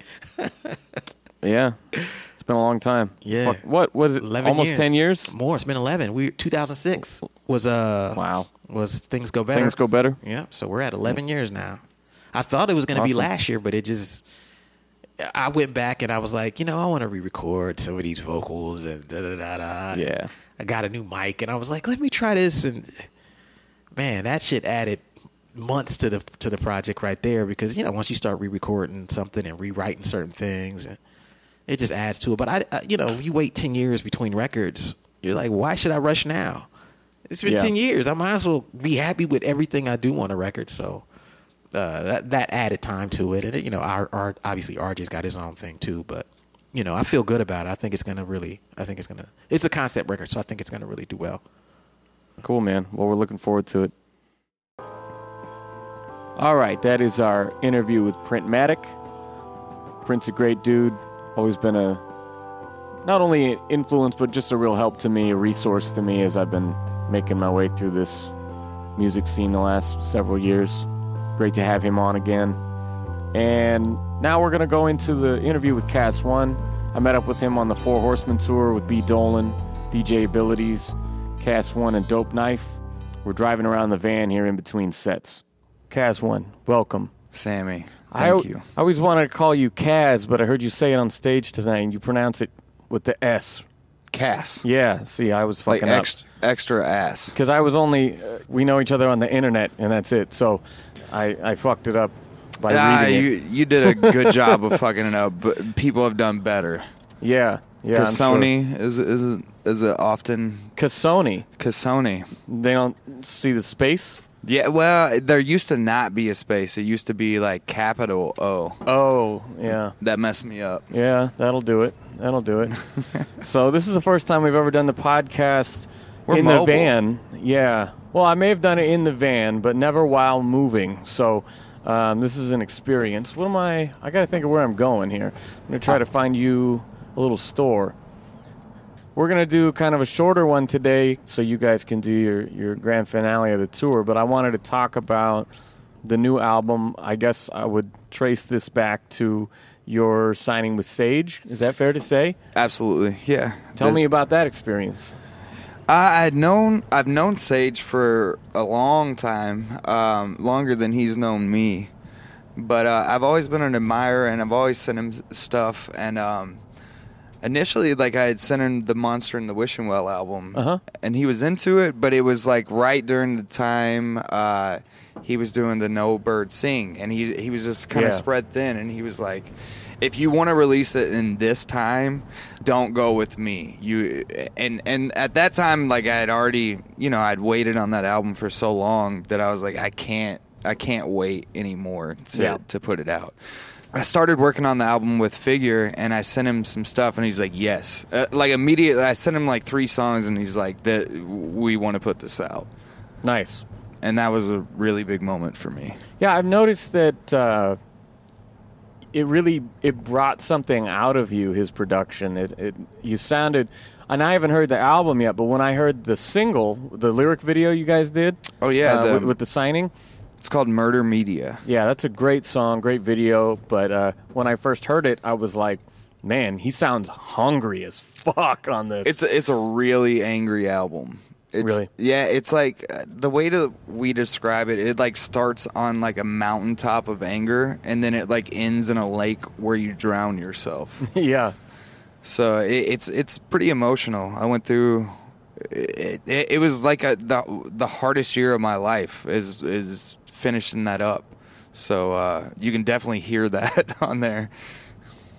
Yeah. It's been a long time. Yeah. What was it? 11 almost years. 10 years? More. It's been 11. 2006 was was Things Go Better. Things Go Better. Yeah. So we're at 11 years now. I thought it was going to be last year, but it just... I went back and I was like, you know, I want to re-record some of these vocals and da-da-da-da. Yeah. I got a new mic and I was like, let me try this. And, man, that shit added months to the project right there because, you know, once you start re-recording something and rewriting certain things, it just adds to it. But, you know, you wait 10 years between records, you're like, why should I rush now? It's been 10 years. I might as well be happy with everything I do on a record, so... that added time to it. And, you know, our obviously RJ's got his own thing too, but, you know, I feel good about it. It's a concept record, so I think it's going to really do well. Cool, man. Well, we're looking forward to it. All right. That is our interview with Printmatic. Print's a great dude. Always been not only an influence, but just a real help to me, a resource to me as I've been making my way through this music scene the last several years. Great to have him on again. And now we're going to go into the interview with Cas One. I met up with him on the 4 Horsemen tour with B. Dolan, DJ Abilities, Cas One, and Dope Knife. We're driving around the van here in between sets. Cas One, welcome. Sammy, thank you. I always wanted to call you Cas, but I heard you say it on stage tonight, and you pronounce it with the S. Cas. Yeah, see, I was fucking like extra ass. Because I was only, we know each other on the internet, and that's it, so... I fucked it up by reading it. You did a good job of fucking it up, but people have done better. Yeah. Cassoni, sure. is it often? Cassoni. They don't see the space? Yeah, well, there used to not be a space. It used to be like capital O. Oh, yeah. That messed me up. Yeah, that'll do it. So this is the first time we've ever done the podcast in the van. Yeah. Well, I may have done it in the van, but never while moving. So This is an experience. What am I? I got to think of where I'm going here. I'm going to try to find you a little store. We're going to do kind of a shorter one today so you guys can do your grand finale of the tour. But I wanted to talk about the new album. I guess I would trace this back to your signing with Sage. Is that fair to say? Absolutely, yeah. Tell me about that experience. I've known Sage for a long time, longer than he's known me. But I've always been an admirer, and I've always sent him stuff. And initially, like, I had sent him the Monster and the Wishing Well album, and he was into it, but it was, like, right during the time he was doing the No Bird Sing, and he was just kind of spread thin, and he was like, if you want to release it in this time, don't go with me. And at that time, like, I had already, you know, I'd waited on that album for so long that I was like, I can't wait anymore to put it out. I started working on the album with Figure, and I sent him some stuff, and he's like, yes. Like, immediately, I sent him, like, 3 songs, and he's like, we want to put this out. Nice. And that was a really big moment for me. Yeah, I've noticed that it brought something out of you, his production. You sounded... And I haven't heard the album yet, but when I heard the single, the lyric video you guys did... Oh, yeah. With the signing... It's called Murder Media. Yeah, that's a great song, great video. But when I first heard it, I was like, man, he sounds hungry as fuck on this. It's a really angry album. Really? Yeah, it's like the way that we describe it, it like starts on like a mountaintop of anger, and then it like ends in a lake where you drown yourself. Yeah. So it's pretty emotional. I went through... It was like the hardest year of my life is finishing that up, so you can definitely hear that on there.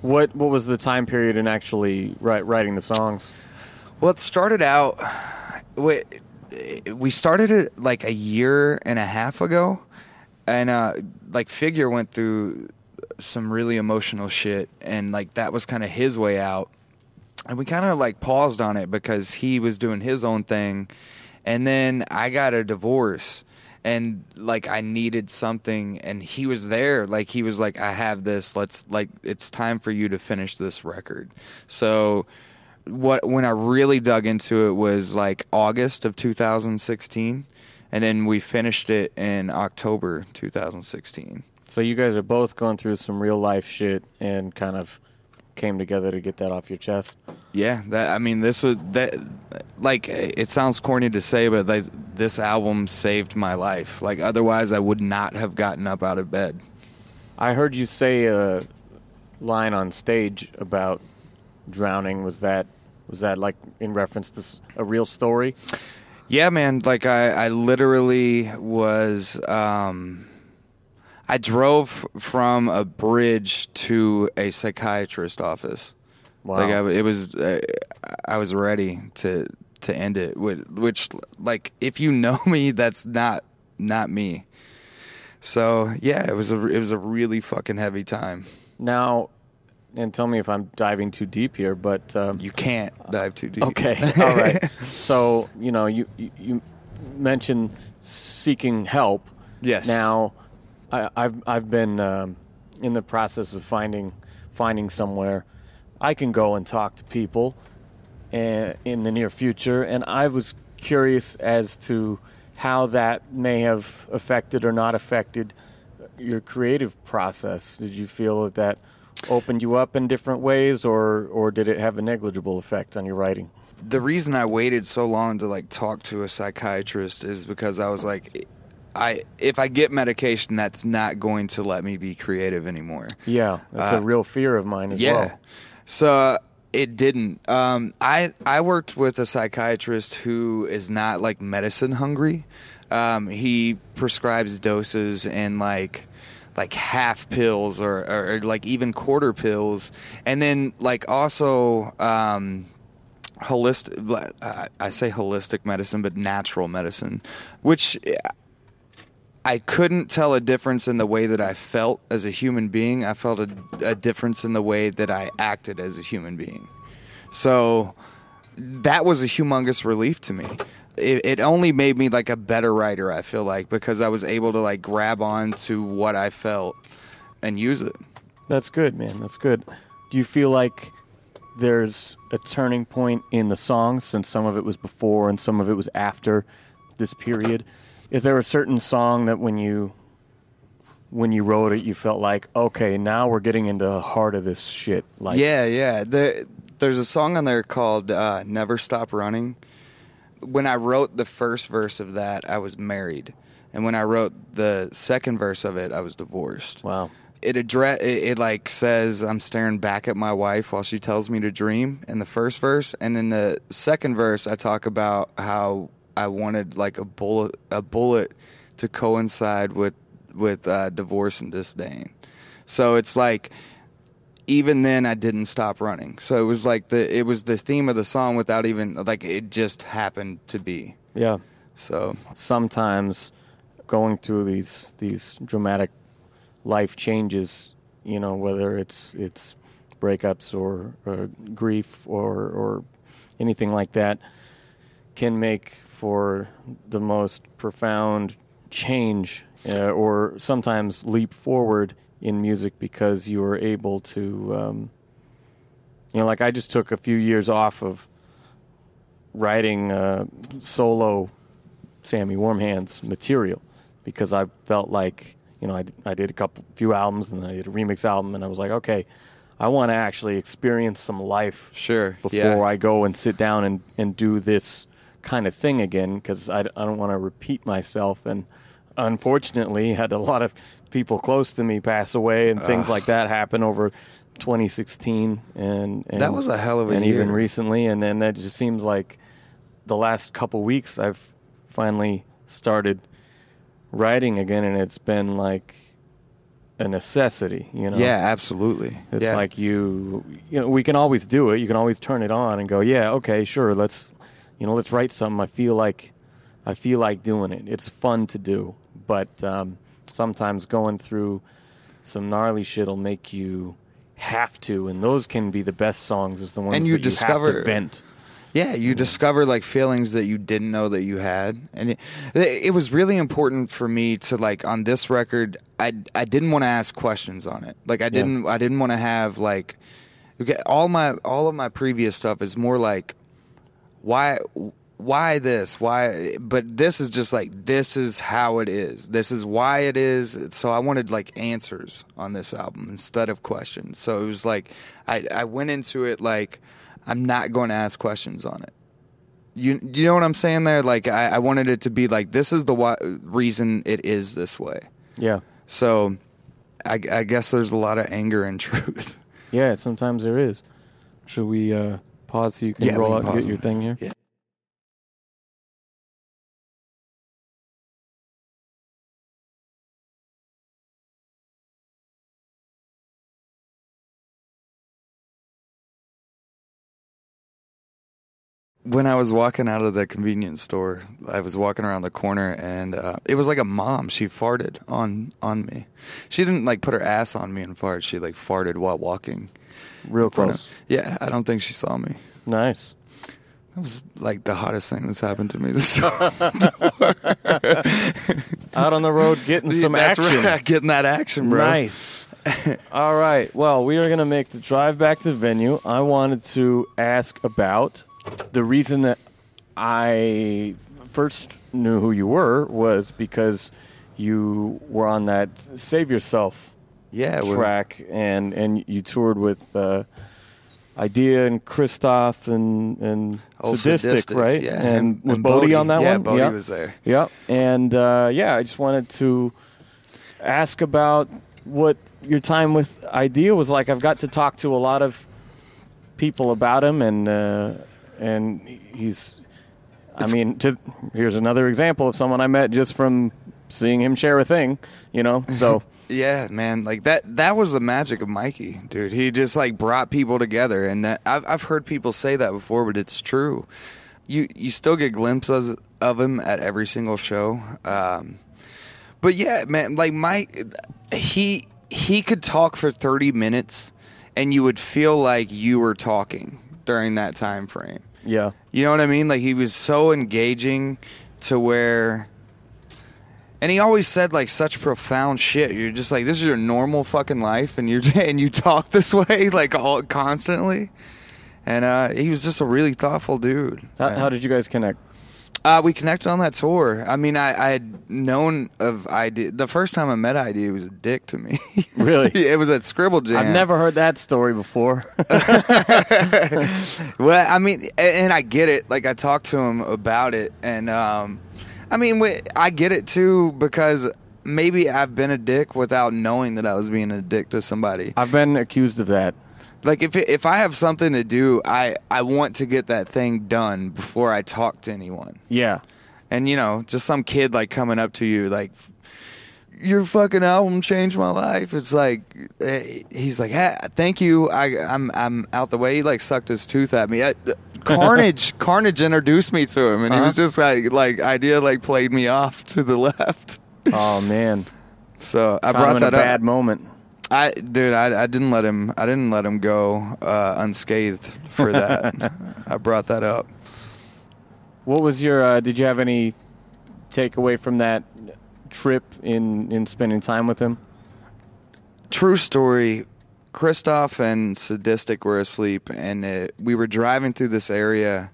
What was the time period in actually writing the songs? Well, it started out. We started it like a year and a half ago, and like Figure went through some really emotional shit, and like that was kind of his way out. And we kind of like paused on it because he was doing his own thing, and then I got a divorce. And, like, I needed something, and he was there. Like, he was like, I have this. Let's, like, it's time for you to finish this record. So when I really dug into it was, like, August of 2016, and then we finished it in October 2016. So you guys are both going through some real-life shit and kind of came together to get that off your chest. Yeah, like, it sounds corny to say, but like, this album saved my life. Like, otherwise I would not have gotten up out of bed. I heard you say a line on stage about drowning. Was that like in reference to a real story? Yeah, man. Like, I literally was. I drove from a bridge to a psychiatrist's office. Wow! Like I was ready to end it. Which, like, if you know me, that's not me. So yeah, it was a really fucking heavy time. Now, and tell me if I'm diving too deep here, but you can't dive too deep. Okay, all right. So you know you mentioned seeking help. Yes. Now. I've been in the process of finding somewhere I can go and talk to people in the near future, and I was curious as to how that may have affected or not affected your creative process. Did you feel that opened you up in different ways, or did it have a negligible effect on your writing? The reason I waited so long to like talk to a psychiatrist is because I was like... if I get medication, that's not going to let me be creative anymore. Yeah, that's a real fear of mine as well. So it didn't. I worked with a psychiatrist who is not, like, medicine hungry. He prescribes doses and, like half pills or like, even quarter pills. And then, like, also... holistic. I say holistic medicine, but natural medicine, which... I couldn't tell a difference in the way that I felt as a human being. I felt a difference in the way that I acted as a human being. So that was a humongous relief to me. it only made me like a better writer, I feel like, because I was able to like grab on to what I felt and use it. That's good, man. That's good. Do you feel like there's a turning point in the songs, since some of it was before and some of it was after this period? Is there a certain song that when you wrote it, you felt like, okay, now we're getting into the heart of this shit? Like, yeah. There's a song on there called Never Stop Running. When I wrote the first verse of that, I was married. And when I wrote the second verse of it, I was divorced. Wow. It like says, I'm staring back at my wife while she tells me to dream in the first verse. And in the second verse, I talk about how I wanted like a bullet to coincide with divorce and disdain. So it's like, even then I didn't stop running. So it was like the theme of the song without even, like, it just happened to be. Yeah. So sometimes going through these dramatic life changes, you know, whether it's breakups or grief or anything like that, can make for the most profound change or sometimes leap forward in music, because you were able to, you know, like I just took a few years off of writing solo Sammy Warmhands material, because I felt like, you know, I did a few albums, and then I did a remix album, and I was like, okay, I want to actually experience some life before I go and sit down and do this kind of thing again, because I don't want to repeat myself. And unfortunately, had a lot of people close to me pass away and things like that happen over 2016. And that was a hell of a year. Even recently. And then that just seems like the last couple weeks I've finally started writing again, and it's been like a necessity, you know? Yeah, absolutely. It's like you know, we can always do it. You can always turn it on and go, yeah, okay, sure. Let's write something. I feel like doing it. It's fun to do, but sometimes going through some gnarly shit will make you have to, and those can be the best songs, is the ones and you have to vent. Yeah, you discover like feelings that you didn't know that you had, and it was really important for me to like on this record. I didn't want to ask questions on it. Like I didn't want to have like all of my previous stuff is more like why this? Why? But this is just like, this is how it is. This is why it is. So I wanted like answers on this album instead of questions. So it was like, I went into it like, I'm not going to ask questions on it. You know what I'm saying there? Like I wanted it to be like, this is the reason it is this way. Yeah. So I guess there's a lot of anger and truth. Yeah, sometimes there is. Should we pause so you can roll out and get your thing here? Yeah. When I was walking out of the convenience store, I was walking around the corner, and it was like a mom. She farted on me. She didn't like put her ass on me and fart. She like farted while walking. Real close. Yeah, I don't think she saw me. Nice. That was like the hottest thing that's happened to me this year. Out on the road getting some action. Right, getting that action, bro. Nice. All right. Well, we are going to make the drive back to the venue. I wanted to ask about... The reason that I first knew who you were was because you were on that Save Yourself track, and you toured with Eyedea and Kristoff and Sadistik, right? Yeah. And was Bodie on that one? Bodie was there. Yeah. And I just wanted to ask about what your time with Eyedea was like. I've got to talk to a lot of people about him, and here's another example of someone I met just from seeing him share a thing, you know, so. Yeah, man, like that was the magic of Mikey, dude. He just like brought people together, and that I've heard people say that before, but it's true. You still get glimpses of him at every single show. But yeah, man, like Mike, he could talk for 30 minutes and you would feel like you were talking during that time frame. Yeah. You know what I mean? Like, he was so engaging to where... And he always said, like, such profound shit. You're just like, this is your normal fucking life, and you talk this way, like, all constantly. And he was just a really thoughtful dude. How did you guys connect? We connected on that tour. I mean, I had known of Eyedea. The first time I met Eyedea, he was a dick to me. Really? It was at Scribble Jam. I've never heard that story before. Well, I mean, and I get it. Like, I talked to him about it, and... I mean, I get it, too, because maybe I've been a dick without knowing that I was being a dick to somebody. I've been accused of that. Like, if I have something to do, I want to get that thing done before I talk to anyone. Yeah. And, you know, just some kid, like, coming up to you, like, your fucking album changed my life. It's like, he's like, hey, thank you. I'm out the way. He, like, sucked his tooth at me. Carnage introduced me to him, and he was just like Eyedea, like, played me off to the left. Oh man! So I brought that up. Bad moment. I didn't let him go unscathed for that. I brought that up. What was your? Did you have any takeaway from that trip in spending time with him? True story. Kristoff and Sadistik were asleep, and we were driving through this area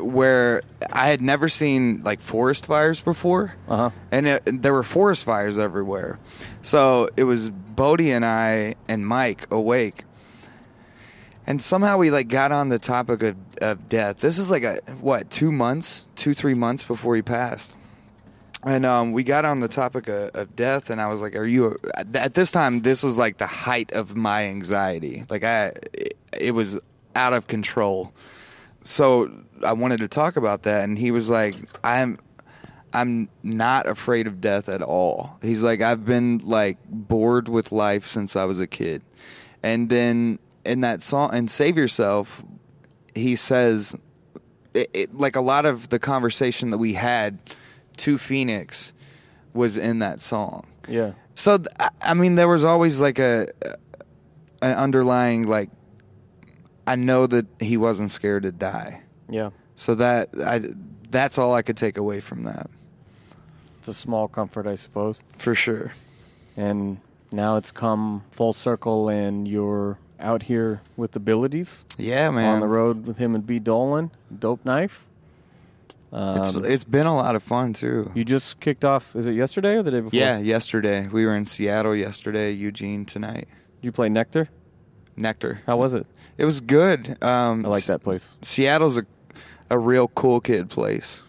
where I had never seen, like, forest fires before. Uh-huh. And there were forest fires everywhere. So it was Bodie and I and Mike awake. And somehow we, like, got on the topic of death. This is, like, 3 months before he passed. And we got on the topic of death, and I was like, at this time, this was like the height of my anxiety. Like, it was out of control. So I wanted to talk about that, and he was like, I'm not afraid of death at all. He's like, I've been, like, bored with life since I was a kid. And then in that song, in Save Yourself, he says, like, a lot of the conversation that we had to Phoenix was in that song. Yeah. So, I mean, there was always, like, an underlying, like, I know that he wasn't scared to die. Yeah. So that's all I could take away from that. It's a small comfort, I suppose. For sure. And now it's come full circle, and you're out here with abilities. Yeah, man. On the road with him and B. Dolan, Dope Knife. It's been a lot of fun, too. You just kicked off, is it yesterday or the day before? Yeah, yesterday. We were in Seattle yesterday, Eugene tonight. You play Nectar? Nectar. How was it? It was good. I like that place. Seattle's a real cool kid place.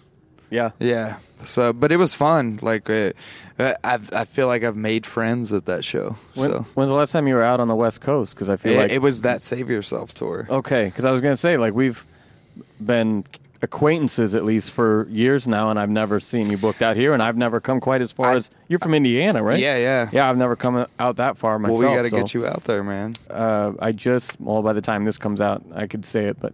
Yeah. Yeah. So, but it was fun. Like, I feel like I've made friends at that show. When's the last time you were out on the West Coast? Because I feel like... It was that Save Yourself tour. Okay, because I was going to say, like, we've been... acquaintances at least for years now, and I've never seen you booked out here, and I've never come quite as far as you're from Indiana, right? Yeah I've never come out that far myself. Well, we gotta get you out there, man. By the time this comes out, I could say it, but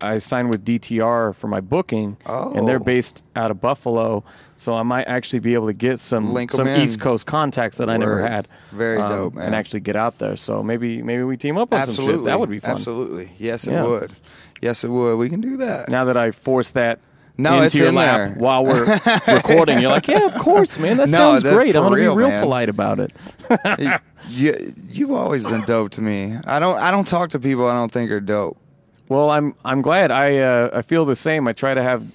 I signed with DTR for my booking. Oh. And they're based out of Buffalo, so I might actually be able to get some East Coast contacts that I never had. Very dope, man. And actually get out there, so maybe we team up on some shit. That would be fun. Absolutely. Yes, it would. We can do that. Now that I forced that into your lap while we're recording, you're like, yeah, of course, man. That sounds great. I'm going to be real polite about it. You've always been dope to me. I don't talk to people I don't think are dope. Well, I'm glad. I feel the same. I try to have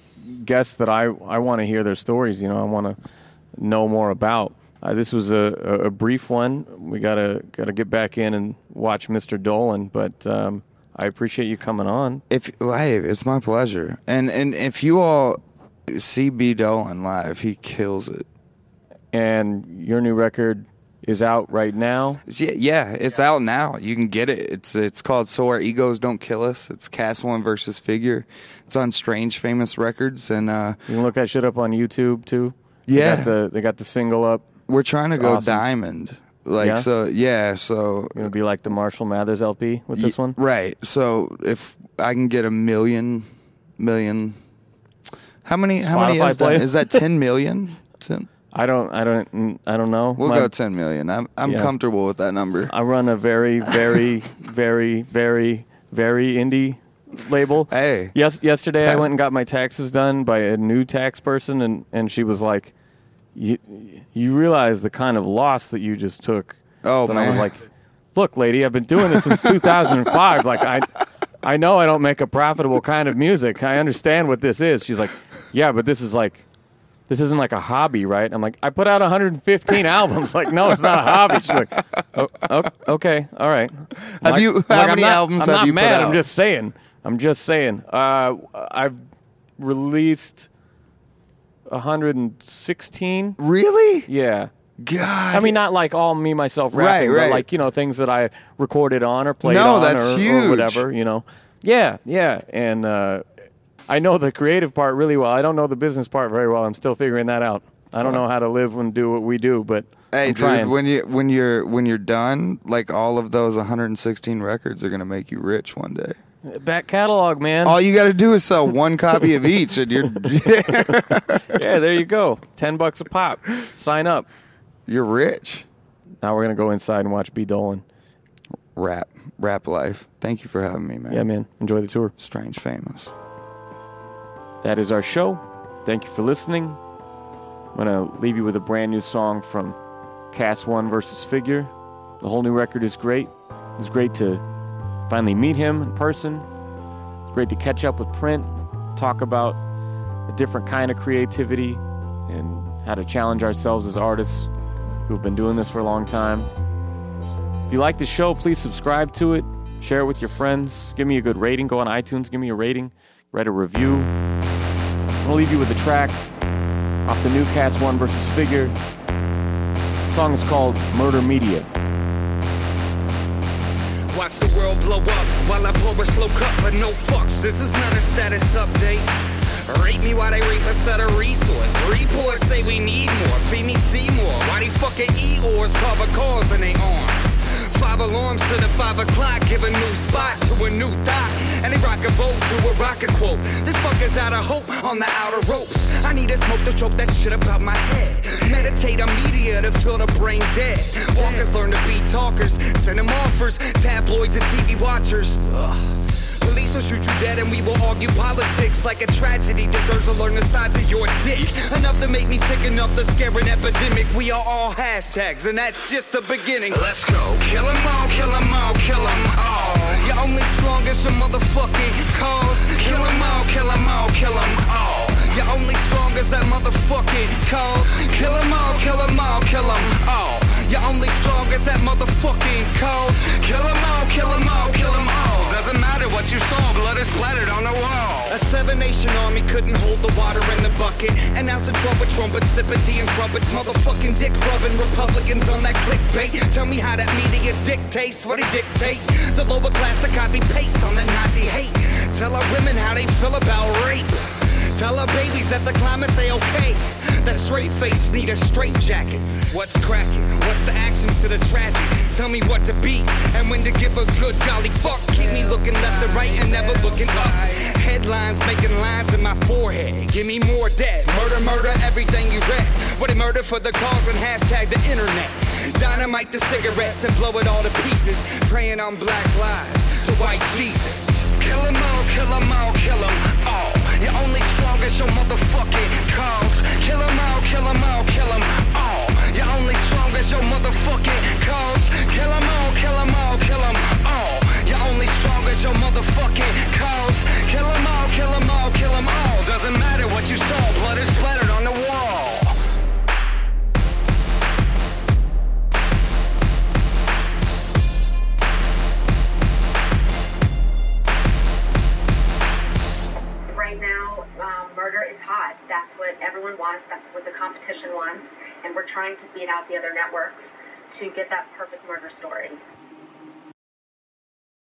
guests that I want to hear their stories. You know, I want to know more about. This was a brief one. We gotta get back in and watch Mr. Dolan, but. I appreciate you coming on. It's my pleasure. And if you all see B. Dolan live, he kills it. And your new record is out right now? Yeah, it's out now. You can get it. It's called So Our Egos Don't Kill Us. It's Cas One versus Figure. It's on Strange Famous Records. And you can look that shit up on YouTube, too. Yeah. They got the single up. We're trying to go diamond. Like, yeah? So it'll be like the Marshall Mathers LP with this one, right? So if I can get a million, how many is that 10 million? 10? I don't know. We'll go 10 million. I'm comfortable with that number. I run a very, very, very, very, very indie label. Hey. Yesterday I went and got my taxes done by a new tax person, and she was like, you realize the kind of loss that you just took. Oh, man. I was like, look, lady, I've been doing this since 2005. Like, I know I don't make a profitable kind of music. I understand what this is. She's like, yeah, but this is like, this isn't like a hobby, right? I'm like, I put out 115 albums. Like, no, it's not a hobby. She's like, oh, okay, all right. How many albums have you put out? I'm just saying. I've released 116. Really? Yeah. God. I mean, not like all me, myself rapping, right. But like, you know, things that I recorded on or played on or whatever, you know. Yeah, yeah. And I know the creative part really well. I don't know the business part very well. I'm still figuring that out. I don't know how to live and do what we do, but hey, I'm trying. Dude, when you're done, like all of those 116 records are going to make you rich one day. Back catalog, man. All you got to do is sell one copy of each, and you're yeah, there you go. $10 a pop. Sign up. You're rich. Now we're going to go inside and watch B. Dolan. Rap life. Thank you for having me, man. Yeah, man. Enjoy the tour. Strange Famous. That is our show. Thank you for listening. I'm going to leave you with a brand new song from Cas One versus Figure. The whole new record is great. It's great to finally meet him in person. It's great to catch up with Print, talk about a different kind of creativity and how to challenge ourselves as artists who've been doing this for a long time. If you like the show, please subscribe to it. Share it with your friends. Give me a good rating. Go on iTunes. Give me a rating. Write a review. I'm gonna leave you with a track off the new Cas One versus Figure. The song is called Murder Media. Watch the world blow up while I pour a slow cup, but no fucks. This is not a status update. Rape me while they rape us at a resource. Reports say we need more. Feed me Seymour. Why these fucking Eeyores cover cars in their arms? 5 alarms to the 5 o'clock. Give a new spot to a new thought. And they rock a vote to a rocket quote. This fucker's out of hope on the outer ropes. I need to smoke to choke that shit about my head. Meditate on media to fill the brain dead. Walkers learn to be talkers. Send them offers. Tabloids and TV watchers. Ugh. Police will shoot you dead and we will argue politics like a tragedy deserves to learn the size of your dick. Enough to make me sick, enough to scare an epidemic. We are all hashtags and that's just the beginning. Let's go. Kill 'em all, kill 'em all, kill 'em all. You're only strong as your motherfucking cause. Kill 'em all, kill 'em all, kill 'em all. You're only strong as that motherfucking cause. Kill 'em all, kill 'em all, kill 'em all. You're only strong as that motherfucking cause. Kill 'em all, kill 'em all, kill 'em all. Doesn't matter what you saw, blood is splattered on the wall. A 7-nation army couldn't hold the water in the bucket. An ounce of trumpets, sipping tea and crumpets. Motherfucking dick rubbing Republicans on that clickbait. Tell me how that media dictates what it dictate. The lower class to copy paste on that Nazi hate. Tell our women how they feel about rape. Tell our babies that the climate say okay. That straight face need a straight jacket. What's cracking? What's the action to the tragic? Tell me what to be and when to give a good golly fuck. Keep me looking left and right and never looking up. Headlines making lines in my forehead. Give me more dead. Murder, murder, everything you read. What a murder for the cause and hashtag the internet. Dynamite the cigarettes and blow it all to pieces. Praying on black lives to white Jesus. Kill 'em all, kill 'em all, kill 'em all. You're only strong as your motherfucking cause. Kill 'em all, kill 'em all, kill 'em all. You're only strong as your motherfucking cause. Kill 'em all, kill 'em all, kill 'em all. You're only strong as your motherfucking cause. Kill 'em all, kill 'em all, kill 'em all. Doesn't matter what you saw, blood is splattered on the wall. That's what everyone wants, that's what the competition wants, and we're trying to beat out the other networks to get that perfect murder story.